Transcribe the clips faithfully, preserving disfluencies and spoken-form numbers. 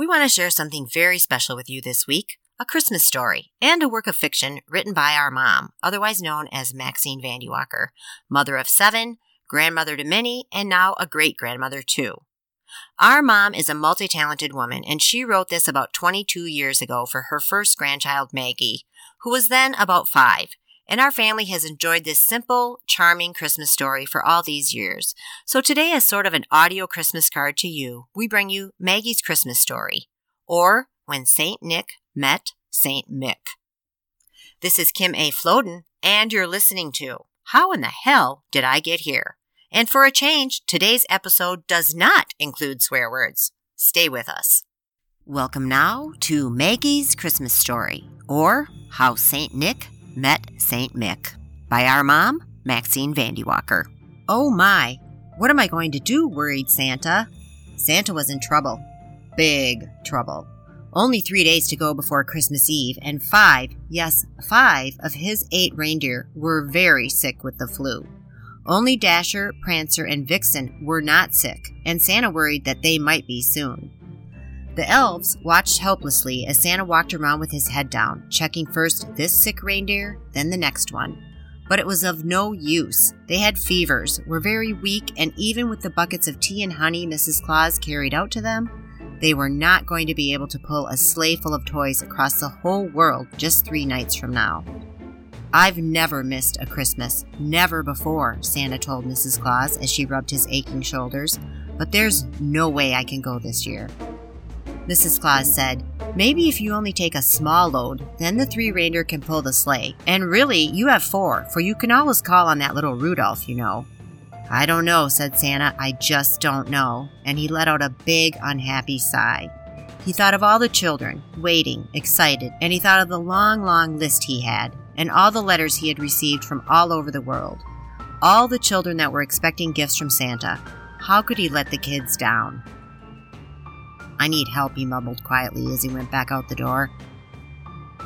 We want to share something very special with you this week, a Christmas story and a work of fiction written by our mom, otherwise known as Maxine Vandywalker, mother of seven, grandmother to many, and now a great-grandmother too. Our mom is a multi-talented woman, and she wrote this about twenty-two years ago for her first grandchild, Maggie, who was then about five. And our family has enjoyed this simple, charming Christmas story for all these years. So today, as sort of an audio Christmas card to you, we bring you Maggie's Christmas Story, or When Saint Nick Met Saint Mick. This is Kim A. Floden, and you're listening to How in the Hell Did I Get Here? And for a change, today's episode does not include swear words. Stay with us. Welcome now to Maggie's Christmas Story, or How Saint Nick Met Saint Mick, by our mom, Maxine Vandywalker. Oh my, what am I going to do, worried Santa. Santa was in trouble. Big trouble. Only three days to go before Christmas Eve, and five, yes, five of his eight reindeer were very sick with the flu. Only Dasher, Prancer, and Vixen were not sick, and Santa worried that they might be soon. The elves watched helplessly as Santa walked around with his head down, checking first this sick reindeer, then the next one. But it was of no use. They had fevers, were very weak, and even with the buckets of tea and honey Missus Claus carried out to them, they were not going to be able to pull a sleigh full of toys across the whole world just three nights from now. I've never missed a Christmas, never before, Santa told Missus Claus as she rubbed his aching shoulders, but there's no way I can go this year. Missus Claus said, maybe if you only take a small load, then the three reindeer can pull the sleigh. And really, you have four, for you can always call on that little Rudolph, you know. I don't know, said Santa. I just don't know. And he let out a big, unhappy sigh. He thought of all the children, waiting, excited, and he thought of the long, long list he had, and all the letters he had received from all over the world. All the children that were expecting gifts from Santa. How could he let the kids down? I need help, he mumbled quietly as he went back out the door.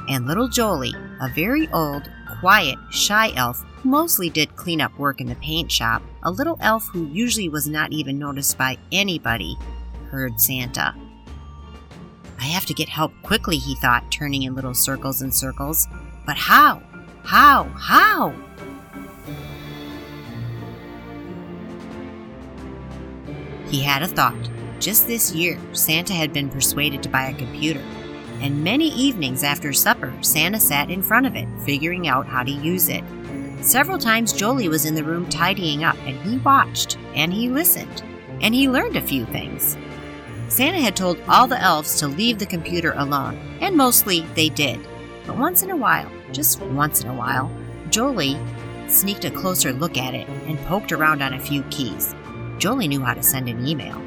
And little Jolie, a very old, quiet, shy elf who mostly did cleanup work in the paint shop, a little elf who usually was not even noticed by anybody, heard Santa. I have to get help quickly, he thought, turning in little circles and circles. But how? How? How? He had a thought. Just this year, Santa had been persuaded to buy a computer, and many evenings after supper, Santa sat in front of it, figuring out how to use it. Several times Jolie was in the room tidying up, and he watched, and he listened, and he learned a few things. Santa had told all the elves to leave the computer alone, and mostly they did. But once in a while, just once in a while, Jolie sneaked a closer look at it and poked around on a few keys. Jolie knew how to send an email.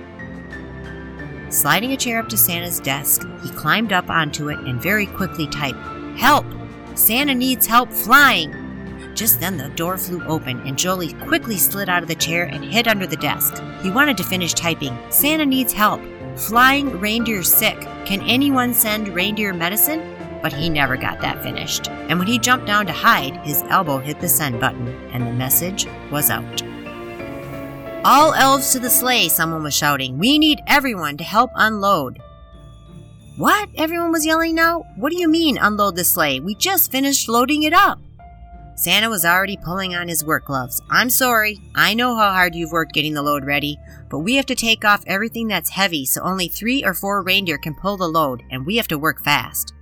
Sliding a chair up to Santa's desk, he climbed up onto it and very quickly typed, Help! Santa needs help flying! Just then the door flew open and Jolie quickly slid out of the chair and hid under the desk. He wanted to finish typing, Santa needs help! Flying reindeer sick! Can anyone send reindeer medicine? But he never got that finished. And when he jumped down to hide, his elbow hit the send button and the message was out. All elves to the sleigh, someone was shouting. We need everyone to help unload. What? Everyone was yelling now? What do you mean, unload the sleigh? We just finished loading it up. Santa was already pulling on his work gloves. I'm sorry. I know how hard you've worked getting the load ready, but we have to take off everything that's heavy, so only three or four reindeer can pull the load, and we have to work fast.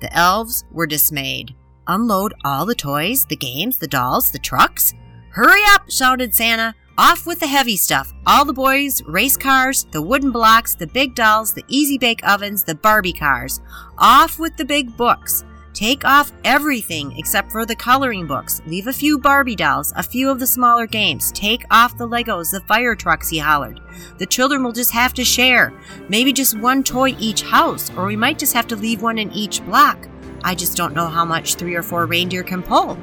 The elves were dismayed. Unload all the toys, the games, the dolls, the trucks? Hurry up, shouted Santa. Off with the heavy stuff, all the boys, race cars, the wooden blocks, the big dolls, the easy bake ovens, the Barbie cars. Off with the big books. Take off everything except for the coloring books. Leave a few Barbie dolls, a few of the smaller games. Take off the Legos, the fire trucks, he hollered. The children will just have to share. Maybe just one toy each house, or we might just have to leave one in each block. I just don't know how much three or four reindeer can pull.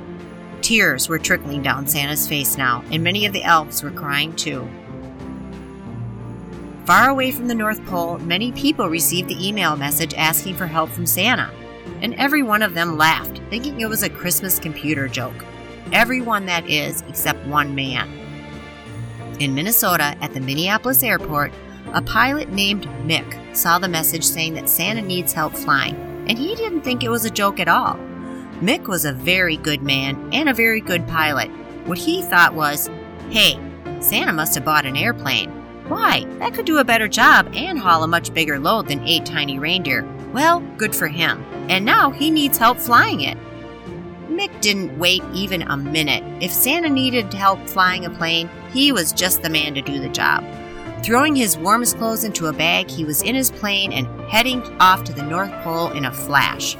Tears were trickling down Santa's face now, and many of the elves were crying too. Far away from the North Pole, many people received the email message asking for help from Santa, and every one of them laughed, thinking it was a Christmas computer joke. Everyone, that is, except one man. In Minnesota, at the Minneapolis airport, a pilot named Mick saw the message saying that Santa needs help flying, and he didn't think it was a joke at all. Mick was a very good man and a very good pilot. What he thought was, hey, Santa must have bought an airplane. Why, that could do a better job and haul a much bigger load than eight tiny reindeer. Well, good for him. And now he needs help flying it. Mick didn't wait even a minute. If Santa needed help flying a plane, he was just the man to do the job. Throwing his warmest clothes into a bag, he was in his plane and heading off to the North Pole in a flash.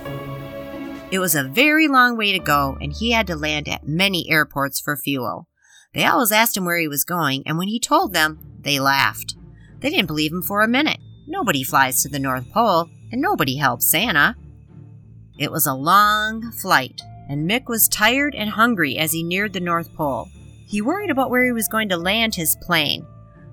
It was a very long way to go, and he had to land at many airports for fuel. They always asked him where he was going, and when he told them, they laughed. They didn't believe him for a minute. Nobody flies to the North Pole, and nobody helps Santa. It was a long flight, and Mick was tired and hungry as he neared the North Pole. He worried about where he was going to land his plane.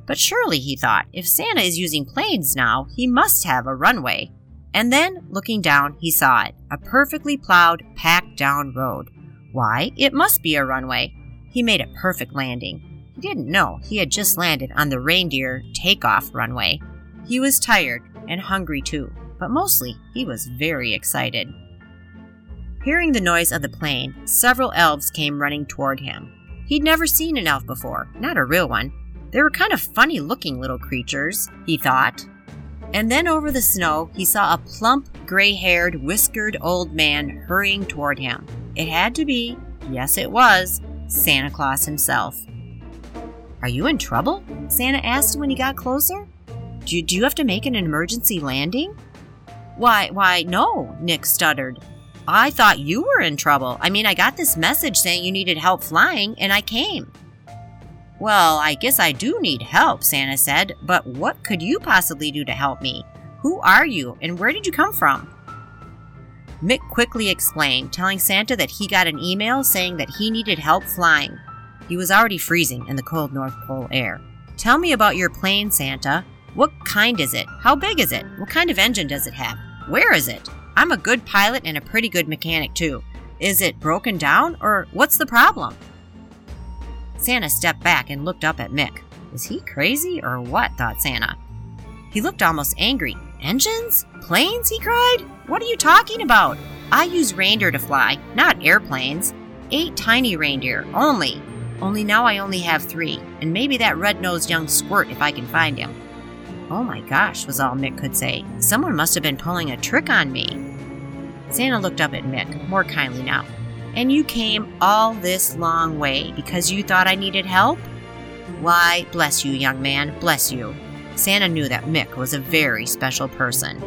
But surely, he thought, if Santa is using planes now, he must have a runway. And then, looking down, he saw it, a perfectly plowed, packed-down road. Why, it must be a runway. He made a perfect landing. He didn't know he had just landed on the reindeer takeoff runway. He was tired and hungry too, but mostly he was very excited. Hearing the noise of the plane, several elves came running toward him. He'd never seen an elf before, not a real one. They were kind of funny-looking little creatures, he thought. And then over the snow, he saw a plump, gray-haired, whiskered old man hurrying toward him. It had to be, yes it was, Santa Claus himself. "Are you in trouble?" Santa asked when he got closer. "Do you, do you have to make an emergency landing?" "Why, why, no," Nick stuttered. "I thought you were in trouble. I mean, I got this message saying you needed help flying, and I came." "Well, I guess I do need help," Santa said, "but what could you possibly do to help me? Who are you, and where did you come from?" Mick quickly explained, telling Santa that he got an email saying that he needed help flying. He was already freezing in the cold North Pole air. "Tell me about your plane, Santa. What kind is it? How big is it? What kind of engine does it have? Where is it? I'm a good pilot and a pretty good mechanic, too. Is it broken down, or what's the problem?" Santa stepped back and looked up at Mick. Was he crazy or what, thought Santa. He looked almost angry. "Engines? Planes?" he cried. "What are you talking about? I use reindeer to fly, not airplanes. Eight tiny reindeer, only. Only now I only have three, and maybe that red-nosed young squirt if I can find him." "Oh my gosh," was all Mick could say. "Someone must have been pulling a trick on me." Santa looked up at Mick, more kindly now. "And you came all this long way because you thought I needed help? Why, bless you, young man, bless you." Santa knew that Mick was a very special person.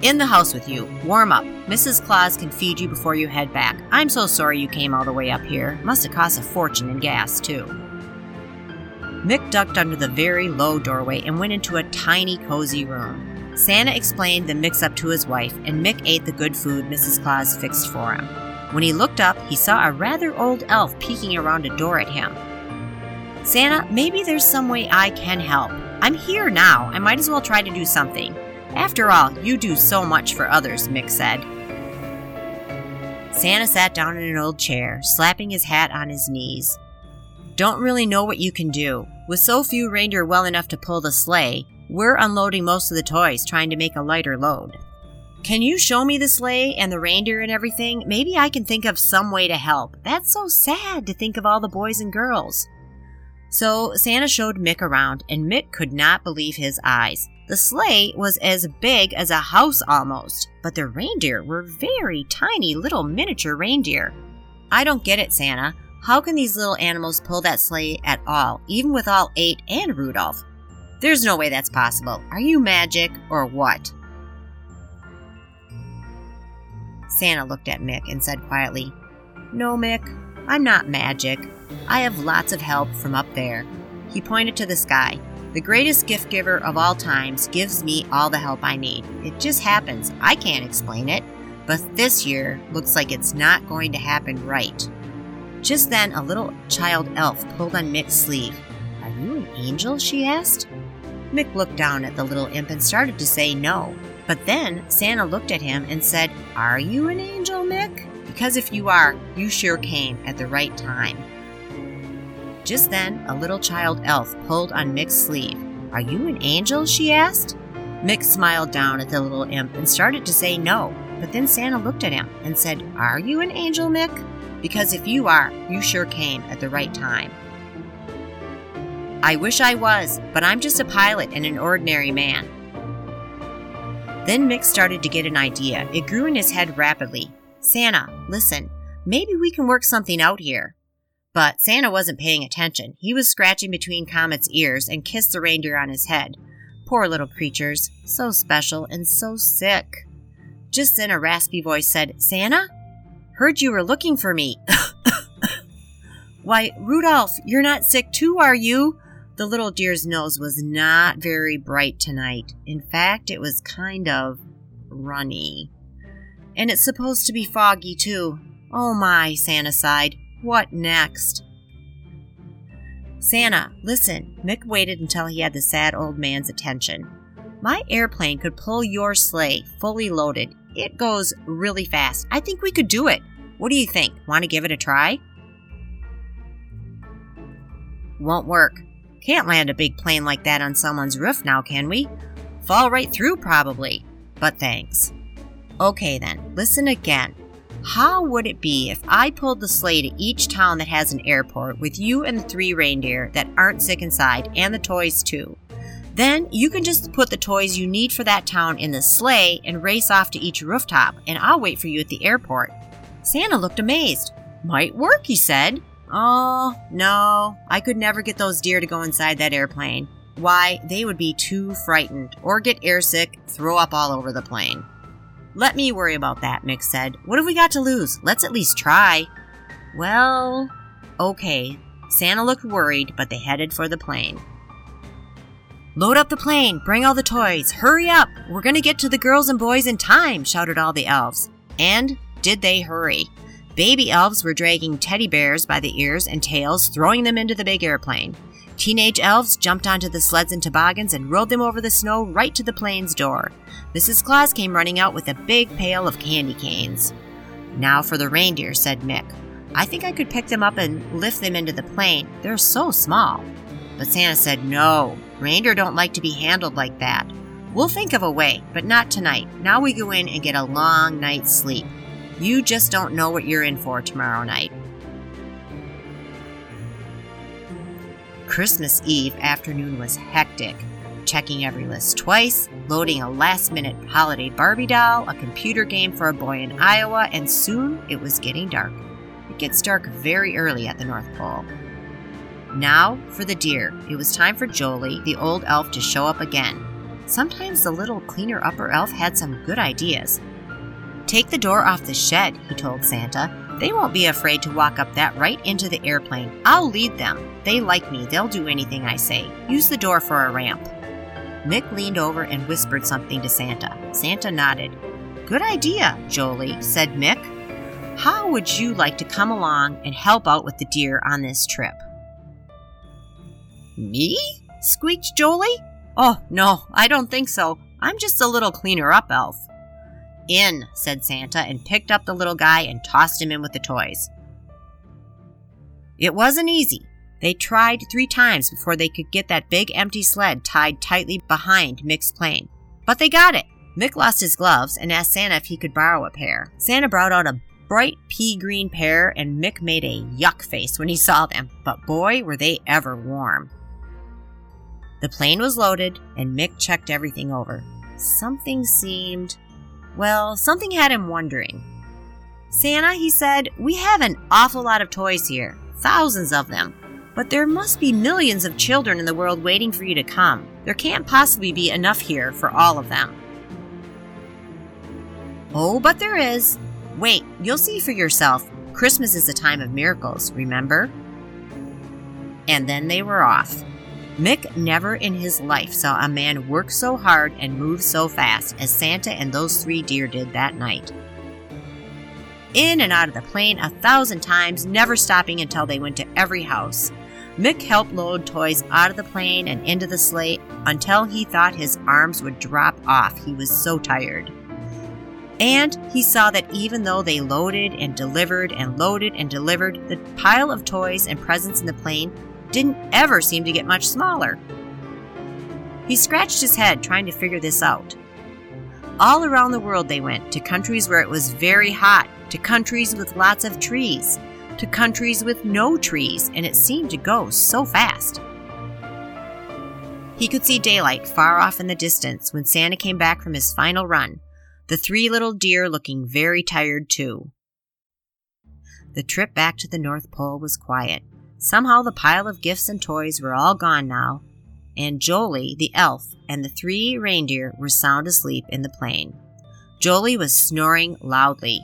"In the house with you. Warm up. Missus Claus can feed you before you head back. I'm so sorry you came all the way up here. Must have cost a fortune in gas, too." Mick ducked under the very low doorway and went into a tiny, cozy room. Santa explained the mix-up to his wife, and Mick ate the good food Missus Claus fixed for him. When he looked up, he saw a rather old elf peeking around a door at him. "Santa, maybe there's some way I can help. I'm here now. I might as well try to do something. After all, you do so much for others," Mick said. Santa sat down in an old chair, slapping his hat on his knees. "Don't really know what you can do. With so few reindeer well enough to pull the sleigh, we're unloading most of the toys trying to make a lighter load. Can you show me the sleigh and the reindeer and everything? Maybe I can think of some way to help. That's so sad to think of all the boys and girls." So Santa showed Mick around, and Mick could not believe his eyes. The sleigh was as big as a house almost, but the reindeer were very tiny little miniature reindeer. "I don't get it, Santa. How can these little animals pull that sleigh at all, even with all eight and Rudolph? There's no way that's possible. Are you magic or what?" Santa looked at Mick and said quietly, "No, Mick, I'm not magic. I have lots of help from up there." He pointed to the sky. "The greatest gift giver of all times gives me all the help I need. It just happens. I can't explain it. But this year looks like it's not going to happen right." Just then, a little child elf pulled on Mick's sleeve. "Are you an angel?" she asked. Mick looked down at the little imp and started to say no. But then Santa looked at him and said, "Are you an angel, Mick? Because if you are, you sure came at the right time." Just then, a little child elf pulled on Mick's sleeve. "Are you an angel?" she asked. Mick smiled down at the little imp and started to say no, but then Santa looked at him and said, "Are you an angel, Mick? Because if you are, you sure came at the right time." "I wish I was, but I'm just a pilot and an ordinary man." Then Mick started to get an idea. It grew in his head rapidly. "Santa, listen, maybe we can work something out here." But Santa wasn't paying attention. He was scratching between Comet's ears and kissed the reindeer on his head. Poor little creatures, so special and so sick. Just then a raspy voice said, "Santa? Heard you were looking for me." "Why, Rudolph, you're not sick too, are you?" The little deer's nose was not very bright tonight. In fact, it was kind of runny. "And it's supposed to be foggy, too." "Oh my," Santa sighed. "What next?" "Santa, listen." Mick waited until he had the sad old man's attention. "My airplane could pull your sleigh fully loaded. It goes really fast. I think we could do it. What do you think? Want to give it a try?" "Won't work. Can't land a big plane like that on someone's roof now, can we? Fall right through, probably. But thanks." "Okay then, listen again. How would it be if I pulled the sleigh to each town that has an airport with you and the three reindeer that aren't sick inside, and the toys too? Then you can just put the toys you need for that town in the sleigh and race off to each rooftop, and I'll wait for you at the airport." Santa looked amazed. "Might work," he said. "Oh, no, I could never get those deer to go inside that airplane. Why, they would be too frightened, or get airsick, throw up all over the plane." "Let me worry about that," Mick said. "What have we got to lose? Let's at least try." "Well, okay." Santa looked worried, but they headed for the plane. "Load up the plane. Bring all the toys. Hurry up. We're going to get to the girls and boys in time," shouted all the elves. And did they hurry? Baby elves were dragging teddy bears by the ears and tails, throwing them into the big airplane. Teenage elves jumped onto the sleds and toboggans and rode them over the snow right to the plane's door. Missus Claus came running out with a big pail of candy canes. "Now for the reindeer," said Mick. "I think I could pick them up and lift them into the plane. They're so small." But Santa said, "No, reindeer don't like to be handled like that. We'll think of a way, but not tonight. Now we go in and get a long night's sleep. You just don't know what you're in for tomorrow night." Christmas Eve afternoon was hectic. Checking every list twice, loading a last-minute holiday Barbie doll, a computer game for a boy in Iowa, and soon it was getting dark. It gets dark very early at the North Pole. Now for the deer. It was time for Jolie, the old elf, to show up again. Sometimes the little cleaner-upper elf had some good ideas. "Take the door off the shed," he told Santa. "They won't be afraid to walk up that right into the airplane. I'll lead them. They like me. They'll do anything I say. Use the door for a ramp." Mick leaned over and whispered something to Santa. Santa nodded. "Good idea, Jolie," said Mick. "How would you like to come along and help out with the deer on this trip?" "Me?" squeaked Jolie. "Oh, no, I don't think so. I'm just a little cleaner-up elf." "In," said Santa, and picked up the little guy and tossed him in with the toys. It wasn't easy. They tried three times before they could get that big empty sled tied tightly behind Mick's plane. But they got it. Mick lost his gloves and asked Santa if he could borrow a pair. Santa brought out a bright pea green pair, and Mick made a yuck face when he saw them. But boy, were they ever warm. The plane was loaded, and Mick checked everything over. Something seemed... Well, something had him wondering. "Santa," he said, "we have an awful lot of toys here, thousands of them. But there must be millions of children in the world waiting for you to come. There can't possibly be enough here for all of them." "Oh, but there is. Wait, you'll see for yourself. Christmas is a time of miracles, remember?" And then they were off. Mick never in his life saw a man work so hard and move so fast as Santa and those three deer did that night. In and out of the plane a thousand times, never stopping until they went to every house. Mick helped load toys out of the plane and into the sleigh until he thought his arms would drop off. He was so tired. And he saw that even though they loaded and delivered and loaded and delivered, the pile of toys and presents in the plane didn't ever seem to get much smaller. He scratched his head trying to figure this out. All around the world they went, to countries where it was very hot, to countries with lots of trees, to countries with no trees, and it seemed to go so fast. He could see daylight far off in the distance when Santa came back from his final run, the three little deer looking very tired too. The trip back to the North Pole was quiet. Somehow the pile of gifts and toys were all gone now, and Jolie, the elf, and the three reindeer were sound asleep in the plane. Jolie was snoring loudly.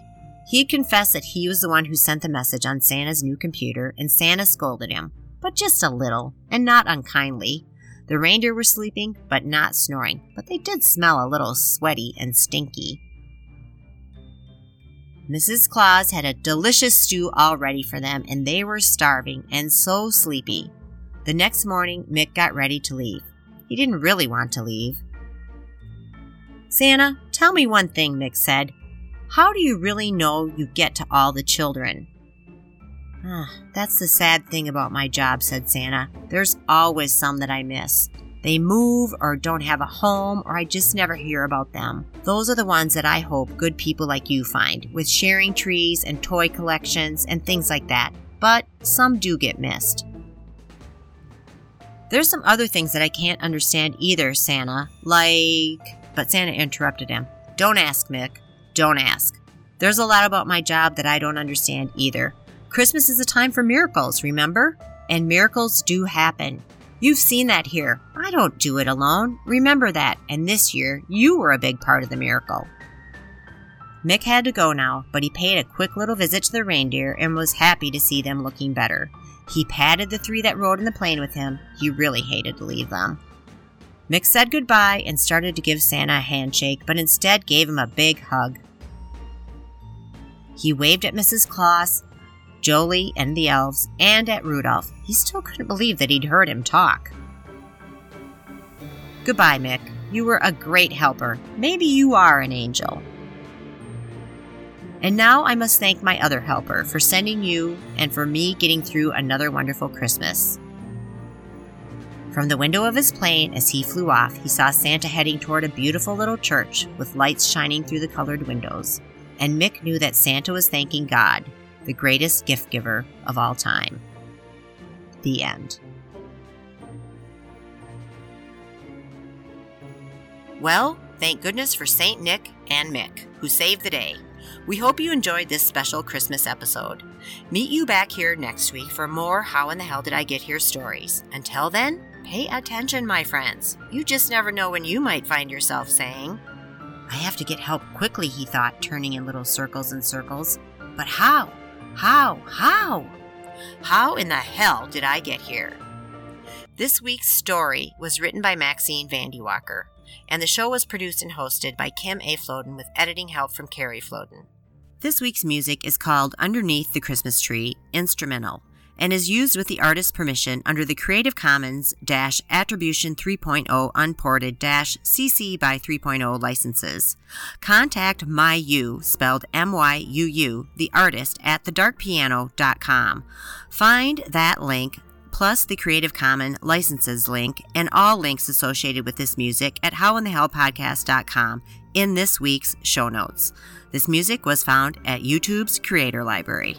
He had confessed that he was the one who sent the message on Santa's new computer, and Santa scolded him, but just a little, and not unkindly. The reindeer were sleeping, but not snoring, but they did smell a little sweaty and stinky. Missus Claus had a delicious stew all ready for them, and they were starving and so sleepy. The next morning, Mick got ready to leave. He didn't really want to leave. "Santa, tell me one thing," Mick said. "How do you really know you get to all the children?" "Ah, that's the sad thing about my job," said Santa. "There's always some that I miss. They move or don't have a home, or I just never hear about them. Those are the ones that I hope good people like you find, with sharing trees and toy collections and things like that. But some do get missed." "There's some other things that I can't understand either, Santa, like..." But Santa interrupted him. "Don't ask, Mick. Don't ask. There's a lot about my job that I don't understand either. Christmas is a time for miracles, remember? And miracles do happen. You've seen that here. I don't do it alone. Remember that. And this year, you were a big part of the miracle." Mick had to go now, but he paid a quick little visit to the reindeer and was happy to see them looking better. He patted the three that rode in the plane with him. He really hated to leave them. Mick said goodbye and started to give Santa a handshake, but instead gave him a big hug. He waved at Missus Claus, Jolie, and the elves, and at Rudolph. He still couldn't believe that he'd heard him talk. "Goodbye, Mick. You were a great helper. Maybe you are an angel. And now I must thank my other helper for sending you and for me getting through another wonderful Christmas." From the window of his plane as he flew off, he saw Santa heading toward a beautiful little church with lights shining through the colored windows, and Mick knew that Santa was thanking God, the greatest gift giver of all time. The end. Well, thank goodness for Saint Nick and Mick, who saved the day. We hope you enjoyed this special Christmas episode. Meet you back here next week for more How in the Hell Did I Get Here stories. Until then, pay attention, my friends. You just never know when you might find yourself saying, "I have to get help quickly," he thought, turning in little circles and circles. But how? How? How? How in the hell did I get here? This week's story was written by Maxine Vandywalker, and the show was produced and hosted by Kim A. Floden with editing help from Carrie Floden. This week's music is called Underneath the Christmas Tree, instrumental, and is used with the artist's permission under the Creative Commons-Attribution three point oh Unported-C C by three point oh licenses. Contact MyU, spelled M Y U U, the artist, at the dark piano dot com. Find that link, plus the Creative Commons licenses link, and all links associated with this music at how in the hell podcast dot com in this week's show notes. This music was found at YouTube's Creator Library.